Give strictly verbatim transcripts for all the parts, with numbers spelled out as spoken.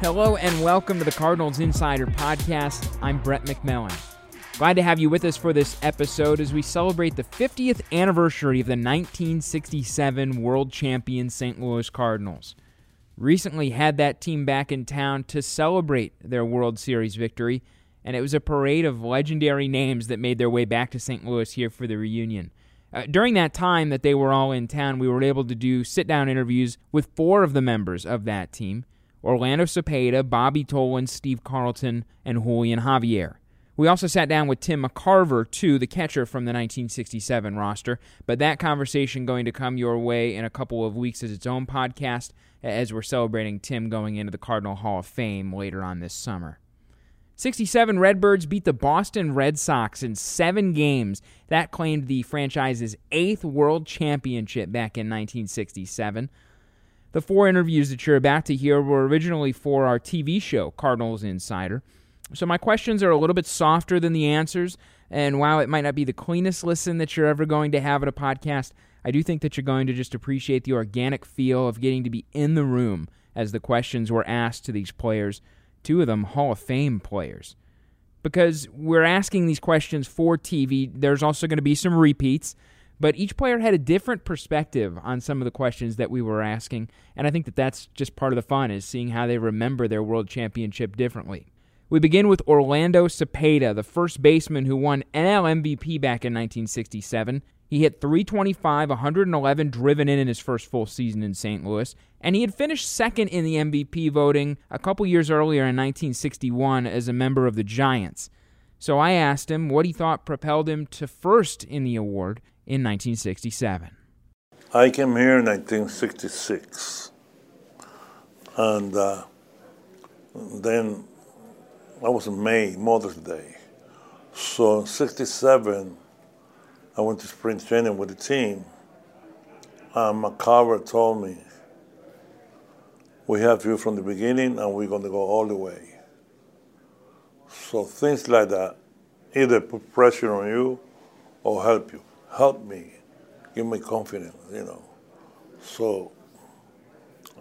Hello and welcome to the Cardinals Insider Podcast. I'm Brett McMillan. Glad to have you with us for this episode as we celebrate the fiftieth anniversary of the nineteen sixty-seven World Champion Saint Louis Cardinals. Recently had that team back in town to celebrate their World Series victory, and it was a parade of legendary names that made their way back to Saint Louis here for the reunion. Uh, during that time that they were all in town, we were able to do sit-down interviews with four of the members of that team: Orlando Cepeda, Bobby Tolan, Steve Carlton, and Julian Javier. We also sat down with Tim McCarver, too, the catcher from the nineteen sixty-seven roster, but that conversation going to come your way in a couple of weeks as its own podcast as we're celebrating Tim going into the Cardinal Hall of Fame later on this summer. sixty-seven Redbirds beat the Boston Red Sox in seven games. That claimed the franchise's eighth World Championship back in nineteen sixty-seven. The four interviews that you're about to hear were originally for our T V show, Cardinals Insider. So my questions are a little bit softer than the answers, and while it might not be the cleanest listen that you're ever going to have at a podcast, I do think that you're going to just appreciate the organic feel of getting to be in the room as the questions were asked to these players, two of them Hall of Fame players. Because we're asking these questions for T V, there's also going to be some repeats, but each player had a different perspective on some of the questions that we were asking, and I think that that's just part of the fun, is seeing how they remember their World Championship differently. We begin with Orlando Cepeda, the first baseman who won N L M V P back in nineteen sixty-seven. He hit three twenty-five, one eleven driven in in his first full season in Saint Louis, and he had finished second in the M V P voting a couple years earlier in nineteen sixty-one as a member of the Giants. So I asked him what he thought propelled him to first in the award in nineteen sixty-seven. I came here in nineteen sixty-six, and uh, then I was in May, Mother's Day. So in sixty-seven, I went to spring training with the team. And McCarver told me, we have you from the beginning and we're going to go all the way. So things like that either put pressure on you or help you. Help me, give me confidence, you know. So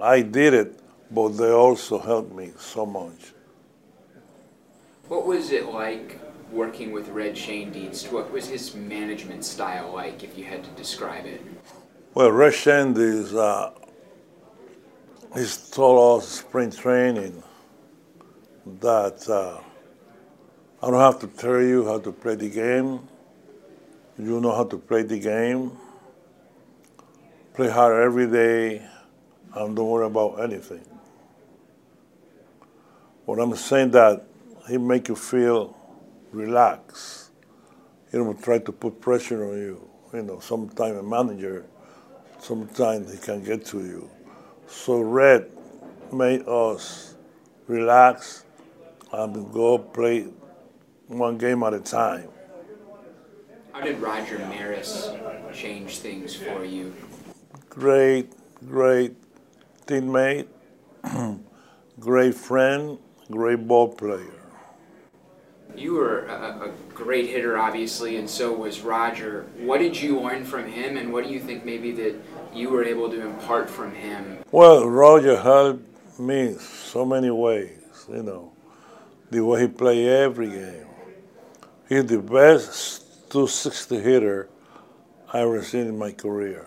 I did it, but they also helped me so much. What was it like working with Red Shane Dietz? What was his management style like, if you had to describe it? Well, Red Shane Dietz, uh, he's told us spring training that uh, I don't have to tell you how to play the game. You know how to play the game. Play hard every day and don't worry about anything. What I'm saying that he make you feel relaxed. He will try to put pressure on you. You know, sometimes a manager, sometimes he can get to you. So Red made us relax and go play one game at a time. How did Roger Maris change things for you? Great, great teammate, great friend, great ball player. You were a, a great hitter, obviously, and so was Roger. What did you learn from him, and what do you think maybe that you were able to impart from him? Well, Roger helped me so many ways, you know, the way he played every game. He's the best two sixty hitter I've ever seen in my career.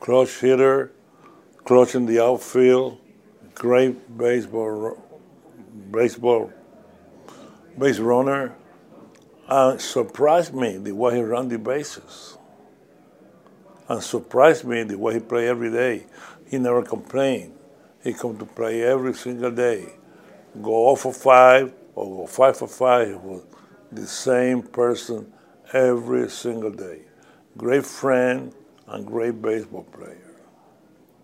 Clutch hitter, clutch in the outfield, great baseball, baseball base runner, uh, surprised me the way he ran the bases. And surprised me the way he played every day. He never complained. He come to play every single day. Go oh for five or go five for five. He was the same person every single day. Great friend and great baseball player.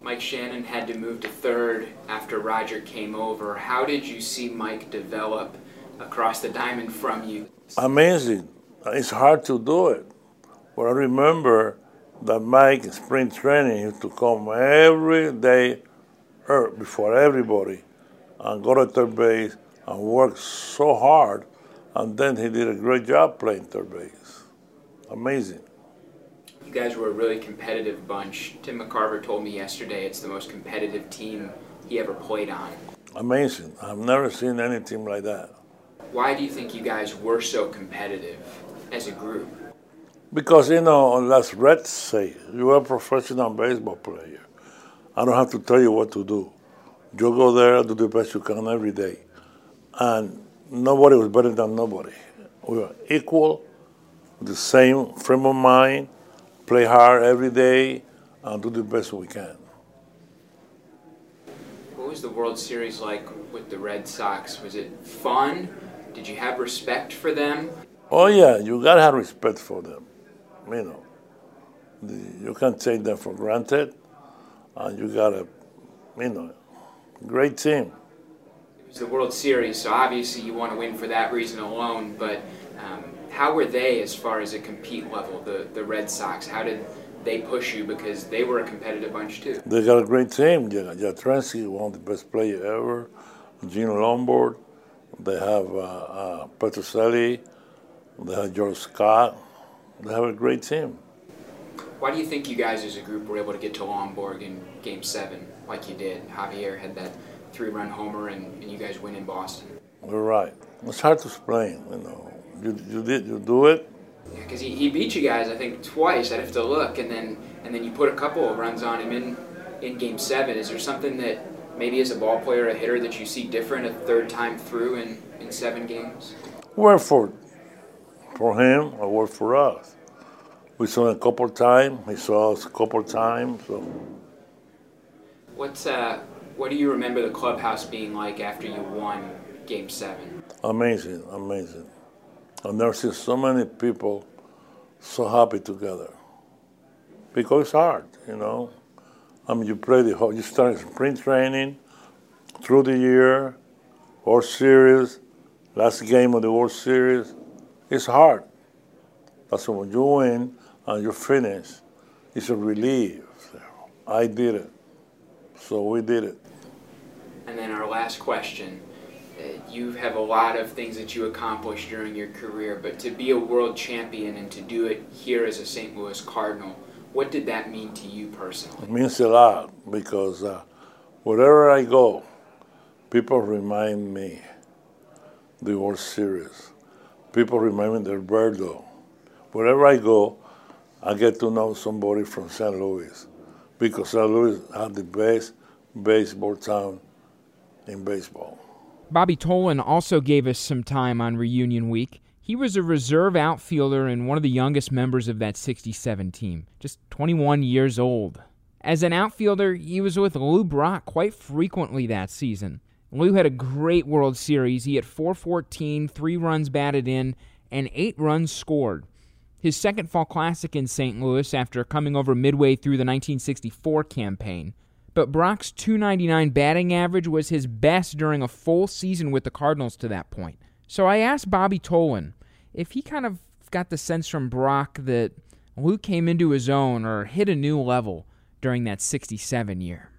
Mike Shannon had to move to third after Roger came over. How did you see Mike develop across the diamond from you? Amazing. It's hard to do it. But I remember that Mike in spring training used to come every day before everybody and go to third base and work so hard, and then he did a great job playing third base. Amazing. You guys were a really competitive bunch. Tim McCarver told me yesterday it's the most competitive team he ever played on. Amazing. I've never seen any team like that. Why do you think you guys were so competitive as a group? Because, you know, let's let's say, you're a professional baseball player. I don't have to tell you what to do. You go there, do the best you can every day. And nobody was better than nobody. We were equal, the same frame of mind, play hard every day, and do the best we can. What was the World Series like with the Red Sox? Was it fun? Did you have respect for them? Oh yeah, you gotta have respect for them. You know, the, you can't take them for granted, and you gotta, you know, great team. It was the World Series, so obviously you want to win for that reason alone, but um, how were they as far as a compete level, the, the Red Sox? How did they push you? Because they were a competitive bunch, too. They got a great team. Jatrensky, one of the best players ever. Jim Lonborg. They have uh, uh, Petroselli. They have George Scott. They have a great team. Why do you think you guys as a group were able to get to Lonborg in Game seven like you did? Javier had that three-run homer, and, and you guys win in Boston. You're right. It's hard to explain, you know. You, you did you do it? Yeah, because he, he beat you guys, I think, twice. I'd have to look, and then and then you put a couple of runs on him in, in Game seven. Is there something that maybe as a ball player, a hitter, that you see different a third time through in, in seven games? Work for, for him or work for us. We saw him a couple times. He saw us a couple times. So. What's, uh, what do you remember the clubhouse being like after you won Game seven? Amazing, amazing. I've never seen so many people so happy together. Because it's hard, you know. I mean, you play the whole, you start spring training, through the year, World Series, last game of the World Series. It's hard. That's when you win and you finish. It's a relief. I did it. So we did it. And then our last question. You have a lot of things that you accomplished during your career, but to be a world champion and to do it here as a Saint Louis Cardinal, what did that mean to you personally? It means a lot because uh, wherever I go, people remind me the World Series. People remind me the Alberto. Wherever I go, I get to know somebody from Saint Louis because Saint Louis has the best baseball town in baseball. Bobby Tolan also gave us some time on reunion week. He was a reserve outfielder and one of the youngest members of that sixty-seven team, just twenty-one years old. As an outfielder, he was with Lou Brock quite frequently that season. Lou had a great World Series. He had four fourteen, three runs batted in, and eight runs scored. His second Fall Classic in Saint Louis after coming over midway through the nineteen sixty-four campaign. But Brock's two ninety-nine batting average was his best during a full season with the Cardinals to that point. So I asked Bobby Tolan if he kind of got the sense from Brock that Lou came into his own or hit a new level during that sixty-seven year.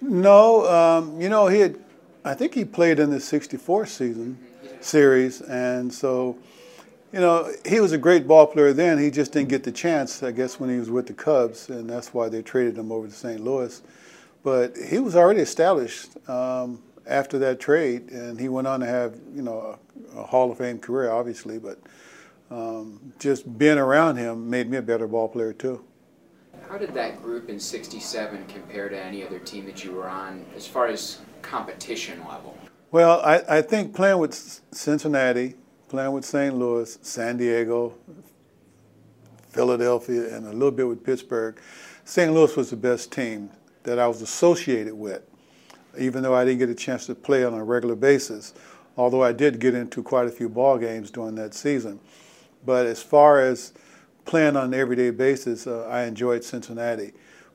No, um, you know, he had, I think he played in the sixty-four season series, and so, you know, he was a great ball player then. He just didn't get the chance, I guess, when he was with the Cubs, and that's why they traded him over to Saint Louis. But he was already established um, after that trade, and he went on to have, you know, a, a Hall of Fame career, obviously. But um, just being around him made me a better ball player, too. How did that group in sixty-seven compare to any other team that you were on as far as competition level? Well, I, I think playing with Cincinnati, playing with Saint Louis, San Diego, Philadelphia, and a little bit with Pittsburgh, Saint Louis was the best team that I was associated with, even though I didn't get a chance to play on a regular basis, although I did get into quite a few ball games during that season. But as far as playing on an everyday basis, uh, I enjoyed Cincinnati.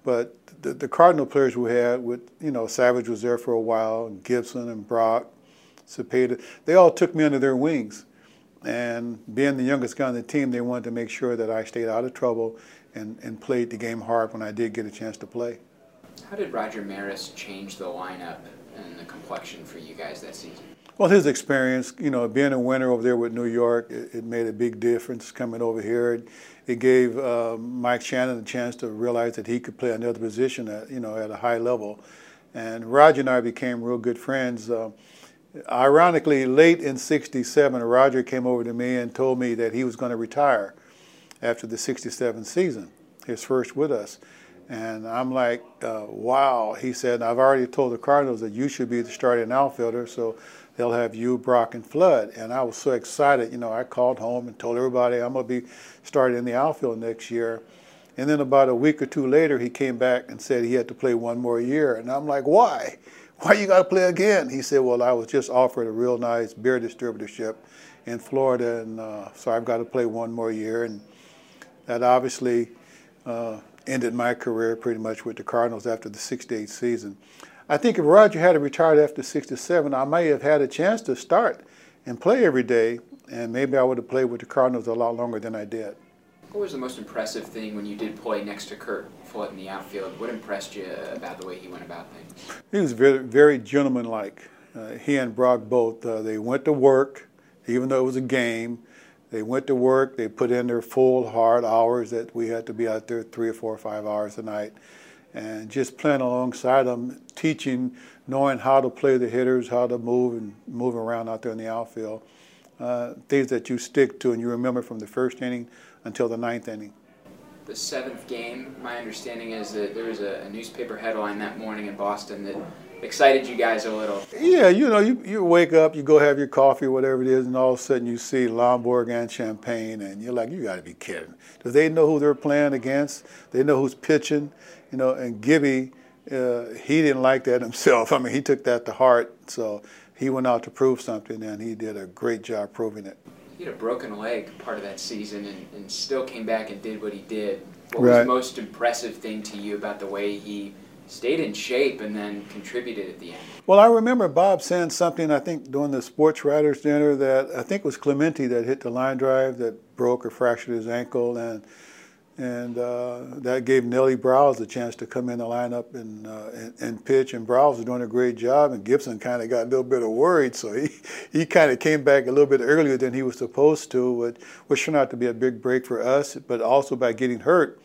But the, the Cardinal players we had with, you know, Savage was there for a while, and Gibson and Brock, Cepeda, they all took me under their wings. And being the youngest guy on the team, they wanted to make sure that I stayed out of trouble and, and played the game hard when I did get a chance to play. How did Roger Maris change the lineup and the complexion for you guys that season? Well, his experience, you know, being a winner over there with New York, it, it made a big difference coming over here. It, it gave uh, Mike Shannon a chance to realize that he could play another position at, you know, at a high level. And Roger and I became real good friends. Uh, Ironically, late in sixty-seven, Roger came over to me and told me that he was going to retire after the sixty-seven season, his first with us. And I'm like, uh, wow. He said, I've already told the Cardinals that you should be the starting outfielder, so they'll have you, Brock, and Flood. And I was so excited. You know, I called home and told everybody I'm going to be starting in the outfield next year. And then about a week or two later, he came back and said he had to play one more year. And I'm like, why? Why you got to play again? He said, well, I was just offered a real nice beer distributorship in Florida, and uh, so I've got to play one more year. And that obviously uh, ended my career pretty much with the Cardinals after the sixty-eight season. I think if Roger had retired after sixty-seven, I may have had a chance to start and play every day, and maybe I would have played with the Cardinals a lot longer than I did. What was the most impressive thing when you did play next to Kurt Flood in the outfield? What impressed you about the way he went about things? He was very, very gentlemanlike. Uh, he and Brock both. Uh, they went to work, even though it was a game. They went to work. They put in their full, hard hours that we had to be out there three or four or five hours a night. And just playing alongside them, teaching, knowing how to play the hitters, how to move and move around out there in the outfield. Uh, things that you stick to and you remember from the first inning until the ninth inning. The seventh game, my understanding is that there was a, a newspaper headline that morning in Boston that excited you guys a little. Yeah, you know, you, you wake up, you go have your coffee, whatever it is, and all of a sudden you see Lonborg and Champagne, and you're like, you got to be kidding. Do they know who they're playing against? They know who's pitching, you know, and Gibby, uh, he didn't like that himself. I mean, he took that to heart, so he went out to prove something, and he did a great job proving it. He had a broken leg part of that season and, and still came back and did what he did. What right. was the most impressive thing to you about the way he stayed in shape and then contributed at the end? Well, I remember Bob saying something, I think, during the sports writers' dinner that I think was Clementi that hit the line drive that broke or fractured his ankle, and and uh, that gave Nellie Briles a chance to come in the lineup and, uh, and, and pitch, and Briles was doing a great job, and Gibson kind of got a little bit of worried, so he, he kind of came back a little bit earlier than he was supposed to, which, which turned out to be a big break for us, but also by getting hurt,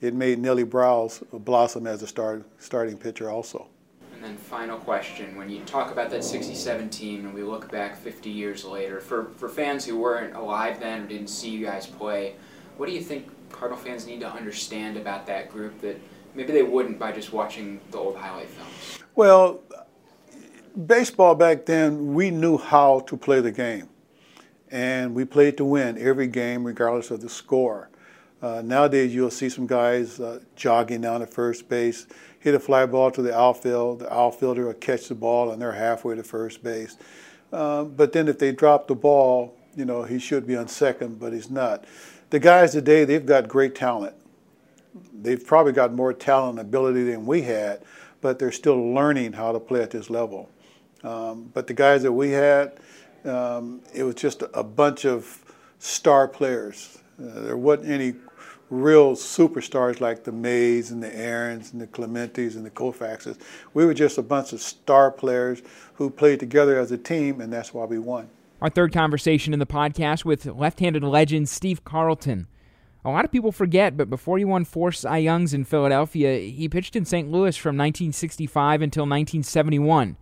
it made Nellie Briles blossom as a start, starting pitcher also. And then final question, when you talk about that sixty-seven team and we look back fifty years later, for, for fans who weren't alive then or didn't see you guys play, what do you think Cardinal fans need to understand about that group that maybe they wouldn't by just watching the old highlight films? Well, baseball back then, we knew how to play the game. And we played to win every game regardless of the score. Uh, nowadays, you'll see some guys uh, jogging down to first base, hit a fly ball to the outfield. The outfielder will catch the ball, and they're halfway to first base. Uh, but then if they drop the ball, you know, he should be on second, but he's not. The guys today, they've got great talent. They've probably got more talent and ability than we had, but they're still learning how to play at this level. Um, but the guys that we had, um, it was just a bunch of star players. Uh, there wasn't any real superstars like the Mays and the Aarons and the Clementis and the Koufaxes. We were just a bunch of star players who played together as a team, and that's why we won. Our third conversation in the podcast with left-handed legend Steve Carlton. A lot of people forget, but before he won four Cy Youngs in Philadelphia, he pitched in Saint Louis from nineteen sixty-five until nineteen seventy-one.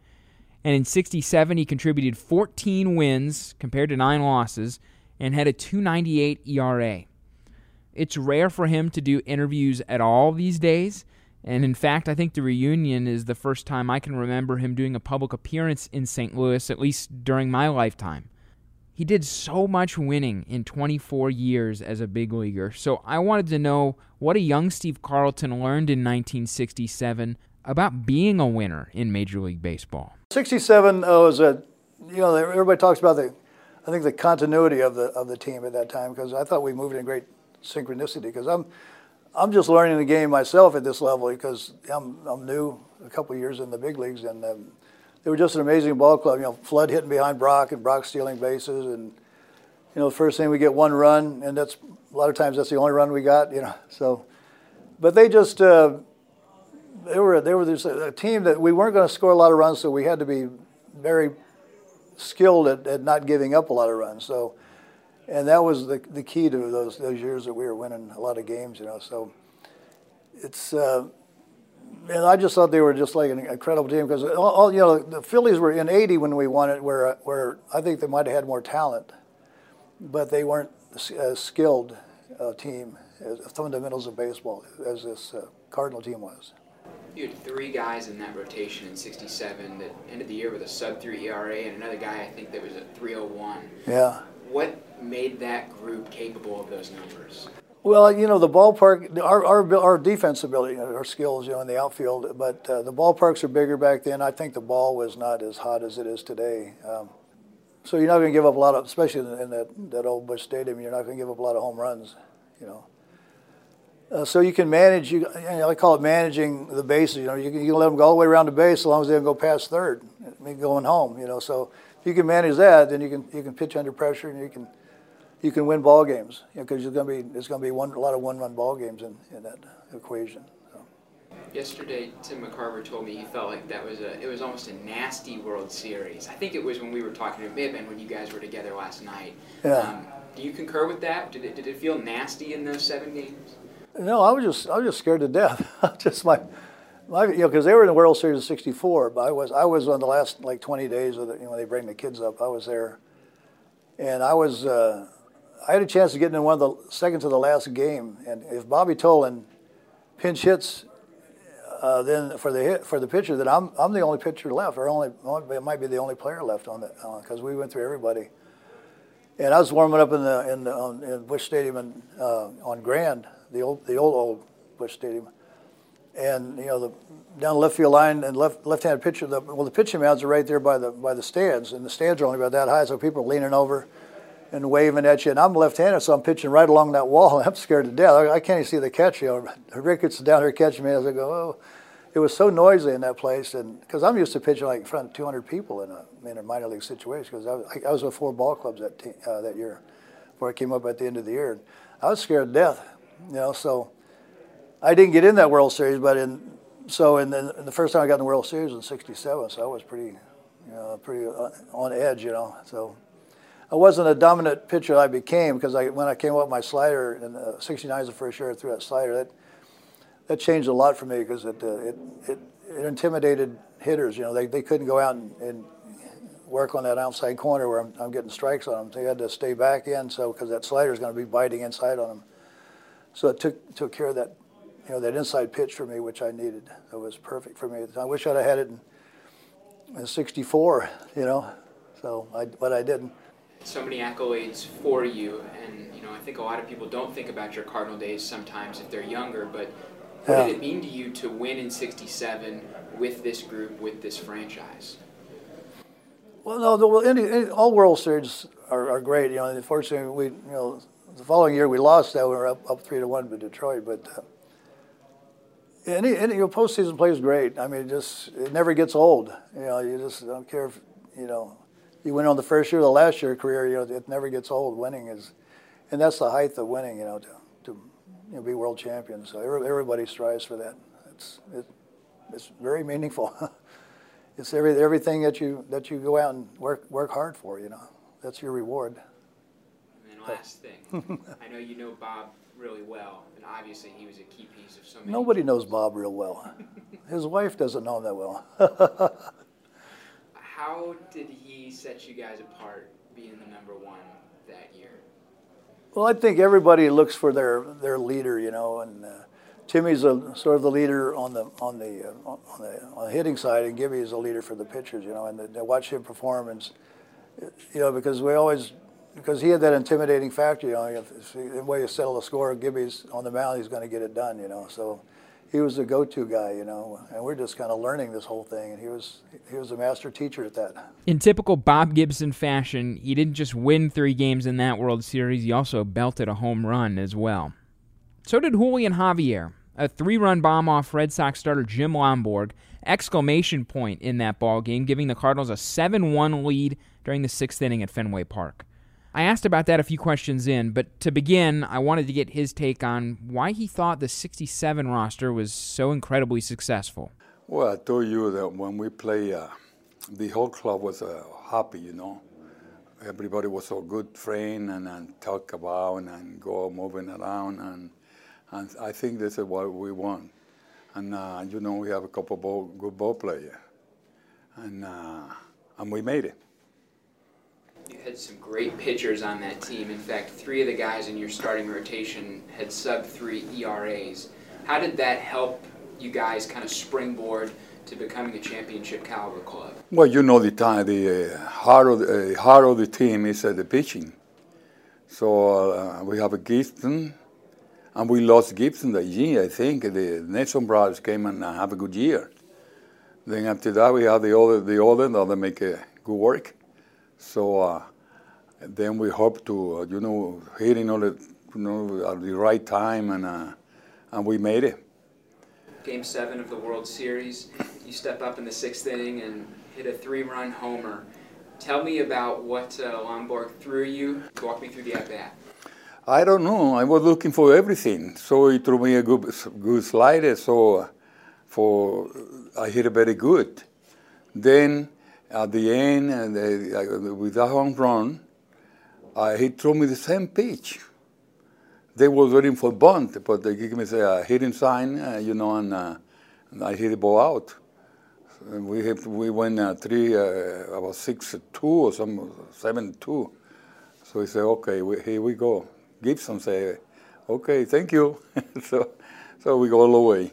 And in sixty-seven, he contributed fourteen wins compared to nine losses and had a two ninety-eight E R A. It's rare for him to do interviews at all these days, and in fact, I think the reunion is the first time I can remember him doing a public appearance in Saint Louis, at least during my lifetime. He did so much winning in twenty-four years as a big leaguer, so I wanted to know what a young Steve Carlton learned in nineteen sixty-seven about being a winner in Major League Baseball. sixty-seven uh, was a, you know, everybody talks about the, I think the continuity of the of the team at that time, because I thought we moved in great synchronicity, because I'm, I'm just learning the game myself at this level because I'm I'm new, a couple of years in the big leagues, and um, they were just an amazing ball club. You know, Flood hitting behind Brock and Brock stealing bases, and you know, the first thing we get one run, and that's a lot of times that's the only run we got. You know, so but they just uh, they were they were this, a team that we weren't going to score a lot of runs, so we had to be very skilled at, at not giving up a lot of runs. So. And that was the the key to those those years that we were winning a lot of games, you know. So it's uh, and I just thought they were just like an incredible team because all, all you know the Phillies were in eighty when we won it, where where I think they might have had more talent, but they weren't as skilled uh, team, as fundamentals of baseball as this uh, Cardinal team was. You had three guys in that rotation in sixty-seven that ended the year with a sub three E R A, and another guy I think that was a three oh one. Yeah. What made that group capable of those numbers? Well, you know, the ballpark, our our, our defense ability, our skills, you know, in the outfield, but uh, the ballparks are bigger back then. I think the ball was not as hot as it is today. Um, so you're not going to give up a lot of, especially in that, that old Busch Stadium, you're not going to give up a lot of home runs, you know. Uh, so you can manage, you, you know, I call it managing the bases, you know, you can, you can let them go all the way around the base as long as they don't go past third, going home, you know, so. If you can manage that, then you can you can pitch under pressure and you can you can win ball games because you know, you're going to be it's going to be one a lot of one run ball games in, in that equation. So. Yesterday, Tim McCarver told me he felt like that was a it was almost a nasty World Series. I think it was when we were talking to Mibben when you guys were together last night. Yeah. Um, do you concur with that? Did it did it feel nasty in those seven games? No, I was just I was just scared to death. just my. My, you know, because they were in the World Series in sixty-four, but I was I was on the last like twenty days of the, you know, when they bring the kids up. I was there, and I was uh, I had a chance of getting in one of the seconds of the last game. And if Bobby Tolan pinch hits, uh, then for the hit for the pitcher, then I'm I'm the only pitcher left, or only it might be the only player left on that because uh, we went through everybody. And I was warming up in the in the on, in Busch Stadium and uh, on Grand, the old the old old Busch Stadium. And you know the down the left field line and left left-handed pitcher. The, well, the pitching mounds are right there by the by the stands, and the stands are only about that high, so people are leaning over and waving at you. And I'm left-handed, so I'm pitching right along that wall. And I'm scared to death. I, I can't even see the catch. You know, Ricketts down here catching me as I go. Oh, it was so noisy in that place, and because I'm used to pitching like in front of two hundred people in a in a minor league situation. Because I, I was with four ball clubs that te- uh, that year, before I came up at the end of the year. And I was scared to death. You know, so. I didn't get in that World Series, but in so and then the first time I got in the World Series in sixty-seven, so I was pretty, you know, pretty on edge, you know. So I wasn't a dominant pitcher I became because I when I came up with my slider in sixty-nine is the first year I threw that slider. That that changed a lot for me because it, uh, it it it intimidated hitters. You know, they they couldn't go out and, and work on that outside corner where I'm, I'm getting strikes on them. They had to stay back in, so because that slider is going to be biting inside on them. So it took took care of that. You know, that inside pitch for me, which I needed. It was perfect for me. I wish I'd have had it in sixty-four, you know, so I, but I didn't. So many accolades for you, and, you know, I think a lot of people don't think about your Cardinal days sometimes if they're younger, but what yeah. did it mean to you to win in sixty-seven with this group, with this franchise? Well, no, the, well, any, any, all World Series are, are great. You know, unfortunately, we, you know, the following year we lost that. We were up, up three to one with Detroit, but... Uh, Any, any your postseason play is great. I mean, it just it never gets old. You know, you just I don't care if you know you win on the first year, or the last year of career. You know, it never gets old. Winning is, and that's the height of winning. You know, to to you know, be world champion. So everybody strives for that. It's it, it's very meaningful. It's every everything that you that you go out and work work hard for. You know, that's your reward. And then last thing, I know you know Bob really well, and obviously he was a key piece of so many. Nobody knows Bob real well. His wife doesn't know him that well. How did he set you guys apart, being the number one that year? Well, I think everybody looks for their, their leader, you know, and uh, Timmy's a, sort of the leader on the on the, uh, on the on the hitting side, and Gibby is a leader for the pitchers, you know, and they watch him perform, and you know, because we always. Because he had that intimidating factor, you know, if, if he, the way you settle the score, Gibby's on the mound, he's going to get it done, you know. So he was the go-to guy, you know, and we're just kind of learning this whole thing, and he was he was a master teacher at that. In typical Bob Gibson fashion, he didn't just win three games in that World Series, he also belted a home run as well. So did Julian Javier. A three-run bomb off Red Sox starter Jim Lonborg. Exclamation point in that ball game, giving the Cardinals a seven one lead during the sixth inning at Fenway Park. I asked about that a few questions in, but to begin, I wanted to get his take on why he thought the sixty-seven roster was so incredibly successful. Well, I told you that when we play, uh, the whole club was uh, happy, you know. Everybody was so good, trained and, and talk about and, and go moving around and. And I think this is what we want. And, uh, you know, we have a couple of ball, good ball players. And, uh, and we made it. You had some great pitchers on that team. In fact, three of the guys in your starting rotation had sub three E R As. How did that help you guys kind of springboard to becoming a championship caliber club? Well, you know, the, time, the uh, heart, of the, uh, heart of the team is uh, the pitching. So uh, we have a Gibson. And we lost Gibson that year, I think. The Nelson brothers came and uh, have a good year. Then after that, we had the other, the other, the other make a good work. So uh, then we hope to, uh, you know, hitting all the, you know, at the right time, and uh, and we made it. Game seven of the World Series, you step up in the sixth inning and hit a three-run homer. Tell me about what uh, Lonborg threw you. Walk me through the at bat. I don't know. I was looking for everything. So he threw me a good, good slider. So for I hit it very good. Then at the end, uh, the, uh, with that home run, uh, he threw me the same pitch. They were waiting for bunt, but they gave me a hitting sign, uh, you know, and, uh, and I hit the ball out. And we hit, we went uh, three, uh, about six two or some seven two. So he said, "Okay, we, here we go." Gibson said, "Okay, thank you." so, so we go all the way.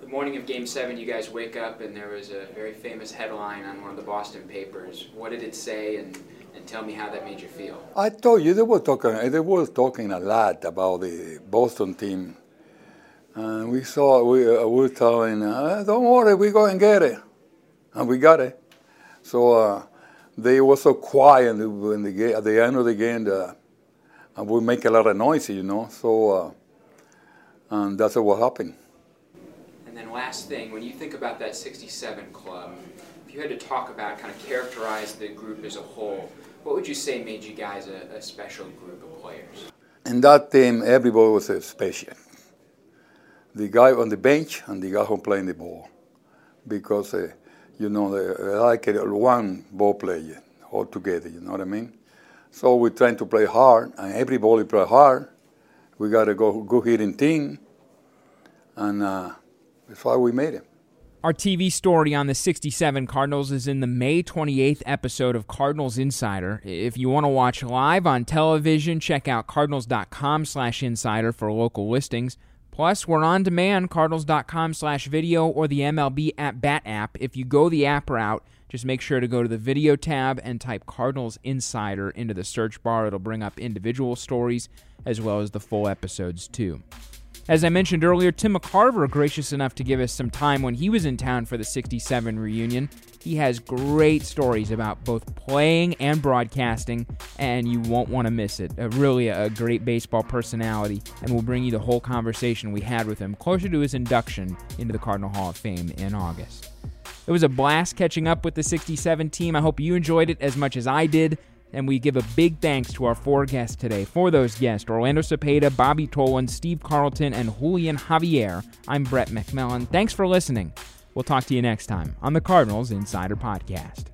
The morning of Game Seven, you guys wake up, and there was a very famous headline on one of the Boston papers. What did it say? And, and tell me how that made you feel. I told you they were talking. They were talking a lot about the Boston team, and we saw we, uh, we were telling, uh, "Don't worry, we go and get it," and we got it. So uh, they were so quiet when the at the end of the game. The, And we make a lot of noise, you know, so uh, and that's what happened. And then last thing, when you think about that sixty-seven club, if you had to talk about, kind of characterize the group as a whole, what would you say made you guys a, a special group of players? In that team, everybody was a special. The guy on the bench and the guy who playing the ball. Because, uh, you know, they like one ball player all together, you know what I mean? So we're trying to play hard, and everybody play hard. We got to go go hitting team, and uh, that's why we made it. Our T V story on the sixty-seven Cardinals is in the May twenty-eighth episode of Cardinals Insider. If you want to watch live on television, check out cardinals dot com slash insider for local listings. Plus, we're on demand, cardinals dot com slash video or the M L B at bat app. If you go the app route, just make sure to go to the video tab and type Cardinals Insider into the search bar. It'll bring up individual stories as well as the full episodes too. As I mentioned earlier, Tim McCarver gracious enough to give us some time when he was in town for the sixty-seven reunion. He has great stories about both playing and broadcasting, and you won't want to miss it. A really a great baseball personality, and we'll bring you the whole conversation we had with him closer to his induction into the Cardinal Hall of Fame in August. It was a blast catching up with the sixty-seven team. I hope you enjoyed it as much as I did. And we give a big thanks to our four guests today. For those guests, Orlando Cepeda, Bobby Tolan, Steve Carlton, and Julian Javier. I'm Brett McMillan. Thanks for listening. We'll talk to you next time on the Cardinals Insider Podcast.